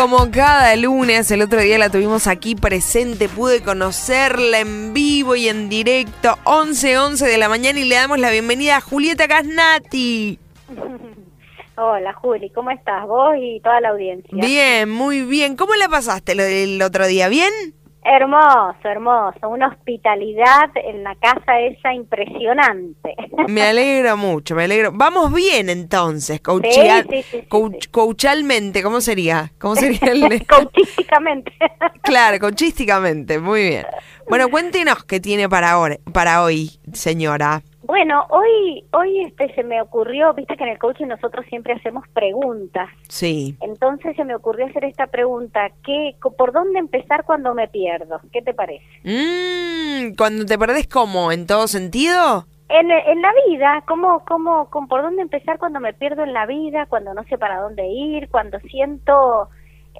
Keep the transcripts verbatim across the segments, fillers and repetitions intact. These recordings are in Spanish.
como cada lunes, el otro día la tuvimos aquí presente, pude conocerla en vivo y en directo, once once de la mañana, y le damos la bienvenida a Julieta Casnati. Hola Juli, ¿cómo estás? Vos y toda la audiencia. Bien, muy bien. ¿Cómo la pasaste el otro día? ¿Bien? Hermoso, hermoso. Una hospitalidad en la casa esa impresionante. Me alegro mucho, me alegro. Vamos bien entonces, coachia, sí, sí, sí, coach, sí, sí. coachalmente, ¿cómo sería? ¿Cómo sería el... coachísticamente. Claro, coachísticamente, muy bien. Bueno, cuéntenos qué tiene para hoy, para hoy, señora. Bueno, hoy hoy este se me ocurrió, viste que en el coaching nosotros siempre hacemos preguntas. Sí. Entonces se me ocurrió hacer esta pregunta, ¿qué, ¿por dónde empezar cuando me pierdo? ¿Qué te parece? Mm, ¿cuando te perdés cómo? ¿En todo sentido? En, en la vida, ¿cómo, cómo, con, ¿por dónde empezar cuando me pierdo en la vida, cuando no sé para dónde ir, cuando siento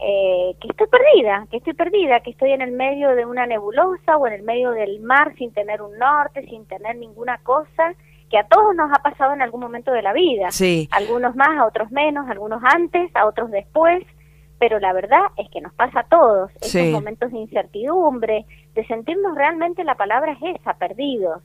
eh, que estoy perdida, que estoy perdida, que estoy en el medio de una nebulosa o en el medio del mar sin tener un norte, sin tener ninguna cosa, que a todos nos ha pasado en algún momento de la vida? Sí. Algunos más, a otros menos, a algunos antes, a otros después, pero la verdad es que nos pasa a todos, esos sí. momentos de incertidumbre, de sentirnos realmente, la palabra es esa, perdidos.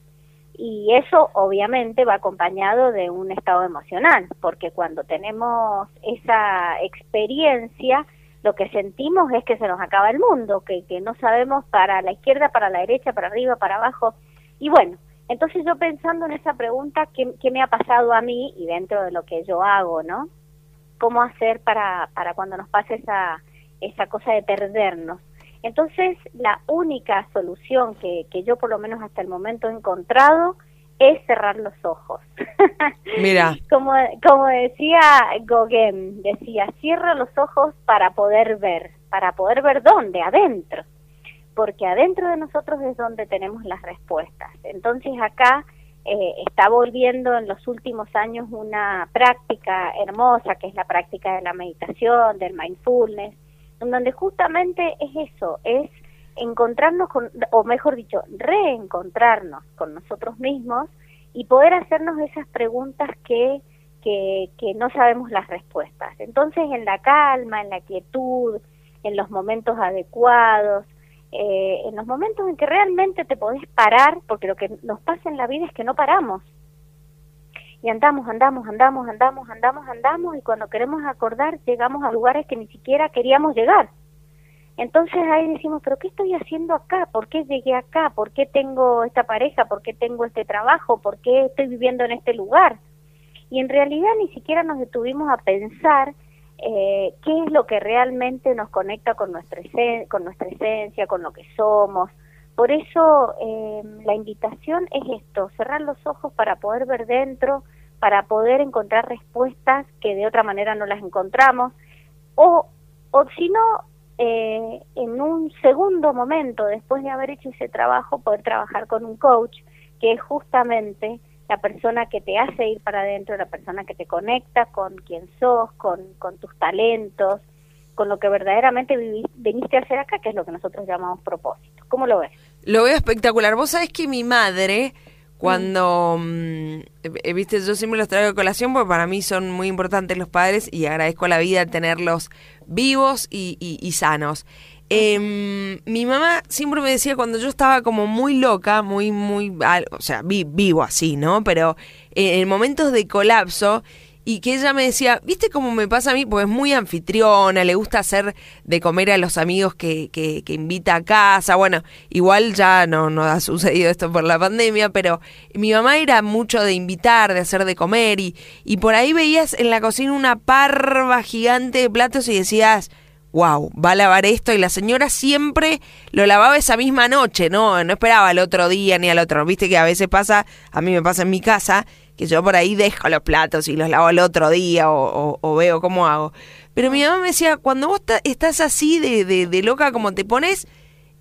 Y eso obviamente va acompañado de un estado emocional, porque cuando tenemos esa experiencia, lo que sentimos es que se nos acaba el mundo, que, que no sabemos para la izquierda, para la derecha, para arriba, para abajo. Y bueno, entonces yo pensando en esa pregunta, ¿qué, qué me ha pasado a mí y dentro de lo que yo hago, ¿no? ¿Cómo hacer para, para cuando nos pase esa, esa cosa de perdernos? Entonces, la única solución que, que yo por lo menos hasta el momento he encontrado es cerrar los ojos. Mira. Como, como decía Gauguin, decía, cierra los ojos para poder ver, para poder ver dónde, adentro, porque adentro de nosotros es donde tenemos las respuestas. Entonces acá eh, está volviendo en los últimos años una práctica hermosa, que es la práctica de la meditación, del mindfulness, donde justamente es eso, es encontrarnos con, o mejor dicho, reencontrarnos con nosotros mismos y poder hacernos esas preguntas que, que, que no sabemos las respuestas. Entonces, en la calma, en la quietud, en los momentos adecuados, eh, en los momentos en que realmente te podés parar, porque lo que nos pasa en la vida es que no paramos. Y andamos, andamos, andamos, andamos, andamos, andamos, y cuando queremos acordar llegamos a lugares que ni siquiera queríamos llegar. Entonces ahí decimos, ¿pero qué estoy haciendo acá? ¿Por qué llegué acá? ¿Por qué tengo esta pareja? ¿Por qué tengo este trabajo? ¿Por qué estoy viviendo en este lugar? Y en realidad ni siquiera nos detuvimos a pensar eh, qué es lo que realmente nos conecta con nuestra, esen- con nuestra esencia, con lo que somos. Por eso eh, la invitación es esto, cerrar los ojos para poder ver dentro, para poder encontrar respuestas que de otra manera no las encontramos, o, o si no, eh, en un segundo momento, después de haber hecho ese trabajo, poder trabajar con un coach, que es justamente la persona que te hace ir para adentro, la persona que te conecta con quién sos, con, con tus talentos, con lo que verdaderamente vivís, viniste a hacer acá, que es lo que nosotros llamamos propósito. ¿Cómo lo ves? Lo veo espectacular. Vos sabés que mi madre, cuando, mm. viste, yo siempre los traigo a colación porque para mí son muy importantes los padres y agradezco a la vida tenerlos vivos y, y, y sanos. Eh, mi mamá siempre me decía cuando yo estaba como muy loca, muy, muy, o sea, vi, vivo así, ¿no? Pero eh, en momentos de colapso, y que ella me decía, ¿viste cómo me pasa a mí? Porque es muy anfitriona, le gusta hacer de comer a los amigos que, que, que invita a casa. Bueno, igual ya no, no ha sucedido esto por la pandemia, pero mi mamá era mucho de invitar, de hacer de comer. Y, y por ahí veías en la cocina una parva gigante de platos y decías, wow, va a lavar esto. Y la señora siempre lo lavaba esa misma noche, ¿no? No esperaba al otro día ni al otro. Viste que a veces pasa, a mí me pasa en mi casa, que yo por ahí dejo los platos y los lavo el otro día o, o, o veo cómo hago. Pero mi mamá me decía, cuando vos estás así de, de, de loca como te pones,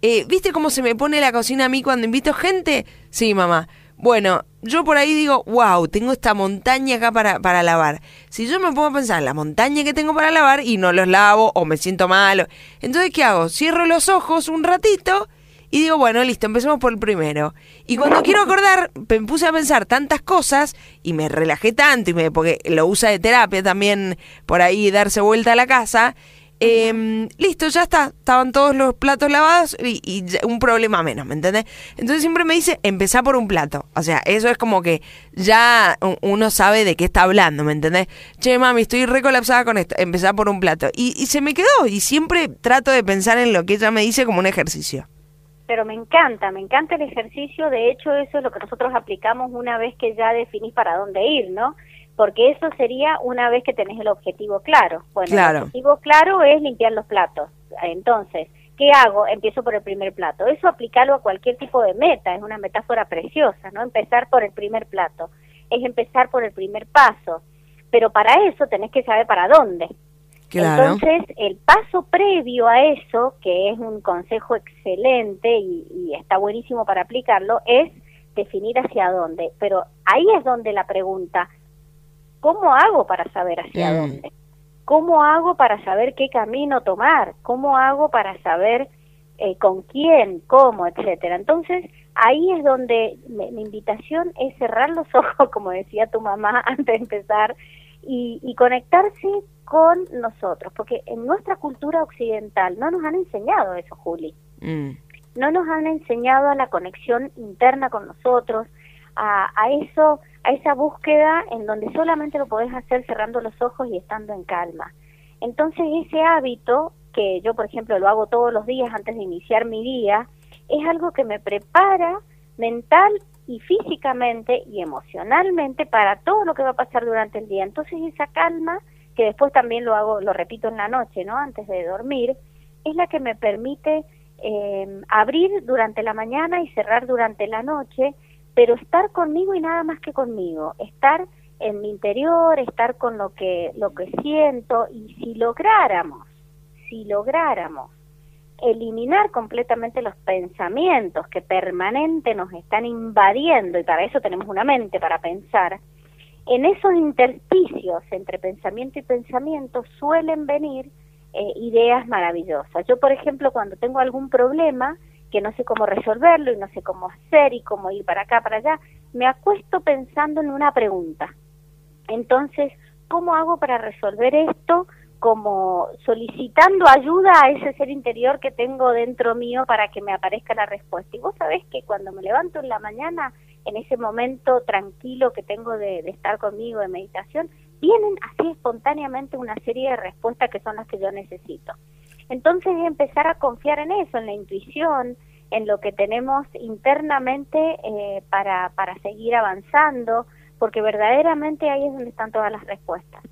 eh, ¿viste cómo se me pone la cocina a mí cuando invito gente? Sí, mamá. Bueno, yo por ahí digo, wow, tengo esta montaña acá para, para lavar. Si yo me pongo a pensar, la montaña que tengo para lavar y no los lavo o me siento mal, entonces, ¿qué hago? Cierro los ojos un ratito y digo, bueno, listo, empecemos por el primero. Y cuando quiero acordar, me puse a pensar tantas cosas y me relajé tanto, y me, porque lo usa de terapia también, por ahí darse vuelta a la casa, Eh, listo, ya está, estaban todos los platos lavados y, y un problema menos, ¿me entendés? Entonces siempre me dice, empezá por un plato. O sea, eso es como que ya uno sabe de qué está hablando, ¿me entendés? Che, mami, estoy recolapsada con esto, empezá por un plato. Y, y se me quedó, y siempre trato de pensar en lo que ella me dice como un ejercicio. Pero me encanta, me encanta el ejercicio, de hecho eso es lo que nosotros aplicamos una vez que ya definís para dónde ir, ¿no? Porque eso sería una vez que tenés el objetivo claro. Bueno, claro. El objetivo claro es limpiar los platos. Entonces, ¿qué hago? Empiezo por el primer plato. Eso aplicarlo a cualquier tipo de meta, es una metáfora preciosa, ¿no? Empezar por el primer plato, es empezar por el primer paso. Pero para eso tenés que saber para dónde. Claro. Entonces, el paso previo a eso, que es un consejo excelente y, y está buenísimo para aplicarlo, es definir hacia dónde. Pero ahí es donde la pregunta... ¿Cómo hago para saber hacia dónde? ¿Cómo hago para saber qué camino tomar? ¿Cómo hago para saber eh, con quién, cómo, etcétera? Entonces, ahí es donde me, mi invitación es cerrar los ojos, como decía tu mamá antes de empezar, y, y conectarse con nosotros, porque en nuestra cultura occidental no nos han enseñado eso, Juli. Mm. No nos han enseñado a la conexión interna con nosotros, a, a eso... a esa búsqueda en donde solamente lo podés hacer cerrando los ojos y estando en calma. Entonces ese hábito, que yo por ejemplo lo hago todos los días antes de iniciar mi día, es algo que me prepara mental y físicamente y emocionalmente para todo lo que va a pasar durante el día. Entonces esa calma, que después también lo hago, lo repito en la noche, ¿no? Antes de dormir, es la que me permite eh, abrir durante la mañana y cerrar durante la noche, pero estar conmigo y nada más que conmigo, estar en mi interior, estar con lo que lo que siento. Y si lográramos, si lográramos eliminar completamente los pensamientos que permanente nos están invadiendo, y para eso tenemos una mente para pensar, en esos intersticios entre pensamiento y pensamiento suelen venir eh, ideas maravillosas. Yo, por ejemplo, cuando tengo algún problema, que no sé cómo resolverlo y no sé cómo hacer y cómo ir para acá, para allá, me acuesto pensando en una pregunta. Entonces, ¿cómo hago para resolver esto? Como solicitando ayuda a ese ser interior que tengo dentro mío para que me aparezca la respuesta. Y vos sabés que cuando me levanto en la mañana, en ese momento tranquilo que tengo de, de estar conmigo, de meditación, vienen así espontáneamente una serie de respuestas que son las que yo necesito. Entonces empezar a confiar en eso, en la intuición, en lo que tenemos internamente eh, para, para seguir avanzando, porque verdaderamente ahí es donde están todas las respuestas.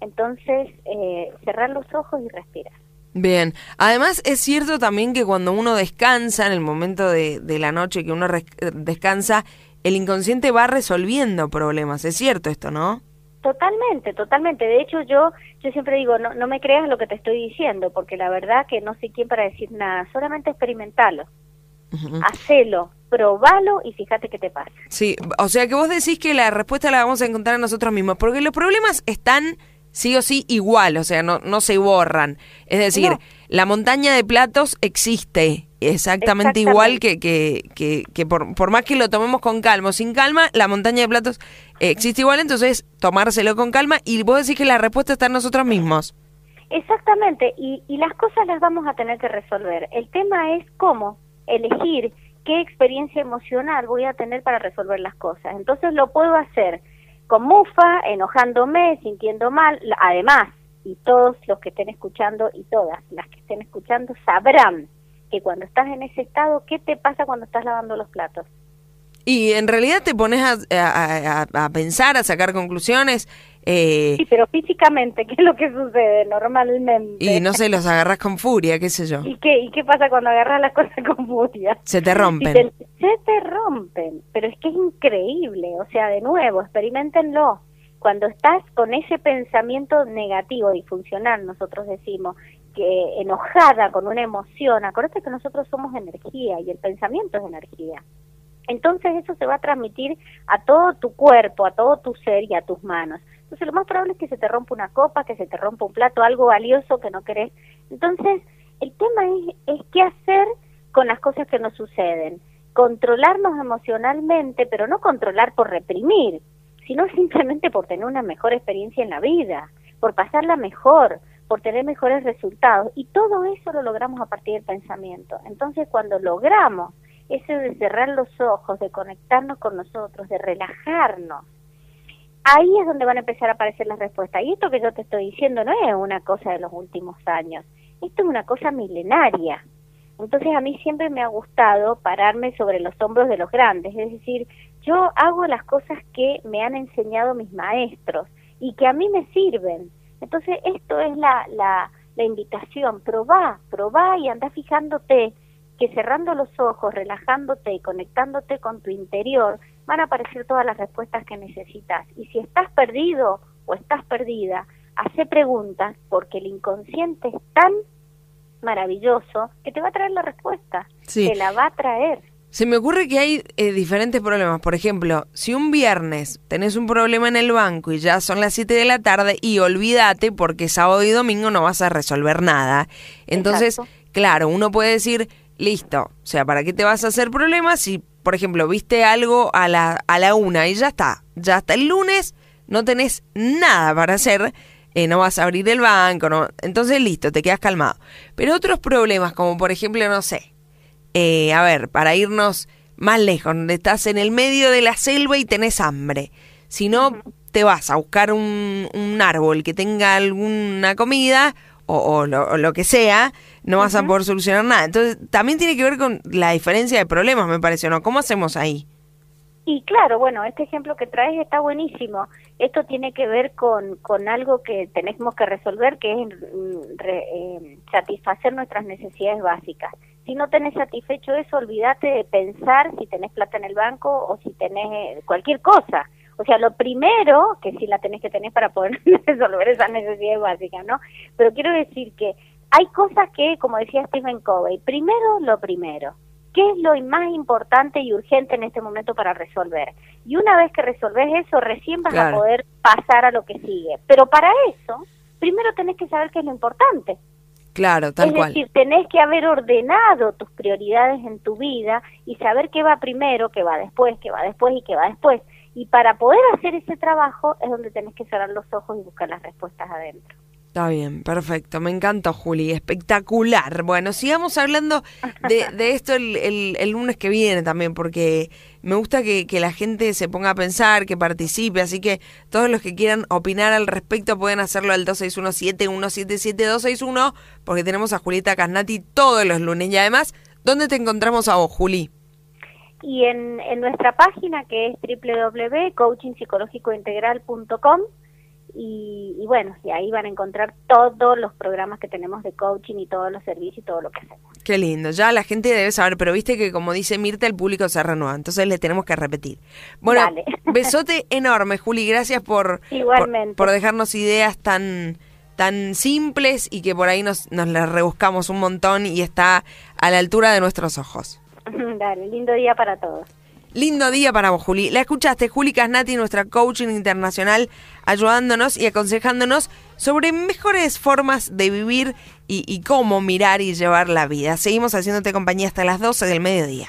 Entonces eh, cerrar los ojos y respirar. Bien, además es cierto también que cuando uno descansa, en el momento de, de la noche que uno res, descansa, el inconsciente va resolviendo problemas, es cierto esto, ¿no? Totalmente, totalmente. De hecho, yo yo siempre digo, no, no me creas lo que te estoy diciendo, porque la verdad que no sé quién para decir nada, solamente experimentalo, uh-huh. Hacelo, probalo y fíjate qué te pasa. Sí, o sea que vos decís que la respuesta la vamos a encontrar nosotros mismos, porque los problemas están sí o sí igual, o sea, no, no se borran. Es decir, no. La montaña de platos existe. Exactamente, exactamente igual que, que, que, que por, por más que lo tomemos con calma o sin calma, la montaña de platos existe igual, entonces tomárselo con calma, y vos decís que la respuesta está en nosotros mismos. Exactamente, y, y las cosas las vamos a tener que resolver. El tema es cómo elegir qué experiencia emocional voy a tener para resolver las cosas. Entonces lo puedo hacer con mufa, enojándome, sintiendo mal, además, y todos los que estén escuchando y todas las que estén escuchando sabrán que cuando estás en ese estado, ¿qué te pasa cuando estás lavando los platos? Y en realidad te pones a, a, a, a pensar, a sacar conclusiones. Eh, sí, pero físicamente, ¿qué es lo que sucede normalmente? Y no sé, los agarras con furia, qué sé yo. ¿Y qué, y qué pasa cuando agarras las cosas con furia? Se te rompen. Te, se te rompen, pero es que es increíble. O sea, de nuevo, experimentenlo. Cuando estás con ese pensamiento negativo, disfuncional, nosotros decimos, que enojada con una emoción, acuérdate que nosotros somos energía y el pensamiento es energía. Entonces eso se va a transmitir a todo tu cuerpo, a todo tu ser y a tus manos. Entonces lo más probable es que se te rompa una copa, que se te rompa un plato, algo valioso que no querés. Entonces el tema es, es qué hacer con las cosas que nos suceden. Controlarnos emocionalmente, pero no controlar por reprimir, sino simplemente por tener una mejor experiencia en la vida, por pasarla mejor, por tener mejores resultados. Y todo eso lo logramos a partir del pensamiento. Entonces, cuando logramos eso de cerrar los ojos, de conectarnos con nosotros, de relajarnos, ahí es donde van a empezar a aparecer las respuestas. Y esto que yo te estoy diciendo no es una cosa de los últimos años, esto es una cosa milenaria. Entonces a mí siempre me ha gustado pararme sobre los hombros de los grandes, es decir, yo hago las cosas que me han enseñado mis maestros y que a mí me sirven. Entonces esto es la, la, la invitación, probá, probá y andá fijándote que cerrando los ojos, relajándote y conectándote con tu interior, van a aparecer todas las respuestas que necesitas. Y si estás perdido o estás perdida, hacé preguntas, porque el inconsciente es tan maravilloso que te va a traer la respuesta, sí. Te la va a traer. Se me ocurre que hay eh, diferentes problemas. Por ejemplo, si un viernes tenés un problema en el banco y ya son las siete de la tarde y olvídate porque sábado y domingo no vas a resolver nada. Entonces, exacto. Claro, uno puede decir, listo, o sea, ¿para qué te vas a hacer problemas si, por ejemplo, viste algo a la, a la una y ya está? Ya hasta el lunes no tenés nada para hacer. Eh, no vas a abrir el banco, no, entonces listo, te quedas calmado. Pero otros problemas, como por ejemplo, no sé, eh, a ver, para irnos más lejos, donde estás en el medio de la selva y tenés hambre, si no te vas a buscar un, un árbol que tenga alguna comida o, o, lo, o lo que sea, no vas uh-huh. a poder solucionar nada. Entonces también tiene que ver con la diferencia de problemas, me parece, ¿no? ¿Cómo hacemos ahí? Y claro, bueno, este ejemplo que traes está buenísimo. Esto tiene que ver con, con algo que tenemos que resolver, que es re, eh, satisfacer nuestras necesidades básicas. Si no tenés satisfecho eso, olvídate de pensar si tenés plata en el banco o si tenés cualquier cosa. O sea, lo primero, que sí la tenés que tener para poder resolver esas necesidades básicas, ¿no? Pero quiero decir que hay cosas que, como decía Stephen Covey, primero lo primero. ¿Qué es lo más importante y urgente en este momento para resolver? Y una vez que resolvés eso, recién vas claro. a poder pasar a lo que sigue. Pero para eso, primero tenés que saber qué es lo importante. Claro, tal cual. Es decir, cual. tenés que haber ordenado tus prioridades en tu vida y saber qué va primero, qué va después, qué va después y qué va después. Y para poder hacer ese trabajo es donde tenés que cerrar los ojos y buscar las respuestas adentro. Está bien, perfecto. Me encanta, Juli. Espectacular. Bueno, sigamos hablando de, de esto el, el, el lunes que viene también, porque me gusta que, que la gente se ponga a pensar, que participe. Así que todos los que quieran opinar al respecto pueden hacerlo al dos seis uno, siete uno siete siete, dos seis uno, porque tenemos a Julieta Casnati todos los lunes. Y además, ¿dónde te encontramos a vos, Juli? Y en, en nuestra página, que es doble u doble u doble u punto coaching psicológico integral punto com. Y, y bueno, y ahí van a encontrar todos los programas que tenemos de coaching y todos los servicios y todo lo que hacemos. Qué lindo, ya la gente debe saber, pero viste que como dice Mirta, el público se renueva, entonces le tenemos que repetir. Bueno, dale. Besote enorme, Juli, gracias por, igualmente. por por dejarnos ideas tan tan simples y que por ahí nos, nos las rebuscamos un montón y está a la altura de nuestros ojos. Dale, lindo día para todos. Lindo día para vos, Juli. La escuchaste, Juli Casnati, nuestra coaching internacional, ayudándonos y aconsejándonos sobre mejores formas de vivir y, y cómo mirar y llevar la vida. Seguimos haciéndote compañía hasta las doce del mediodía.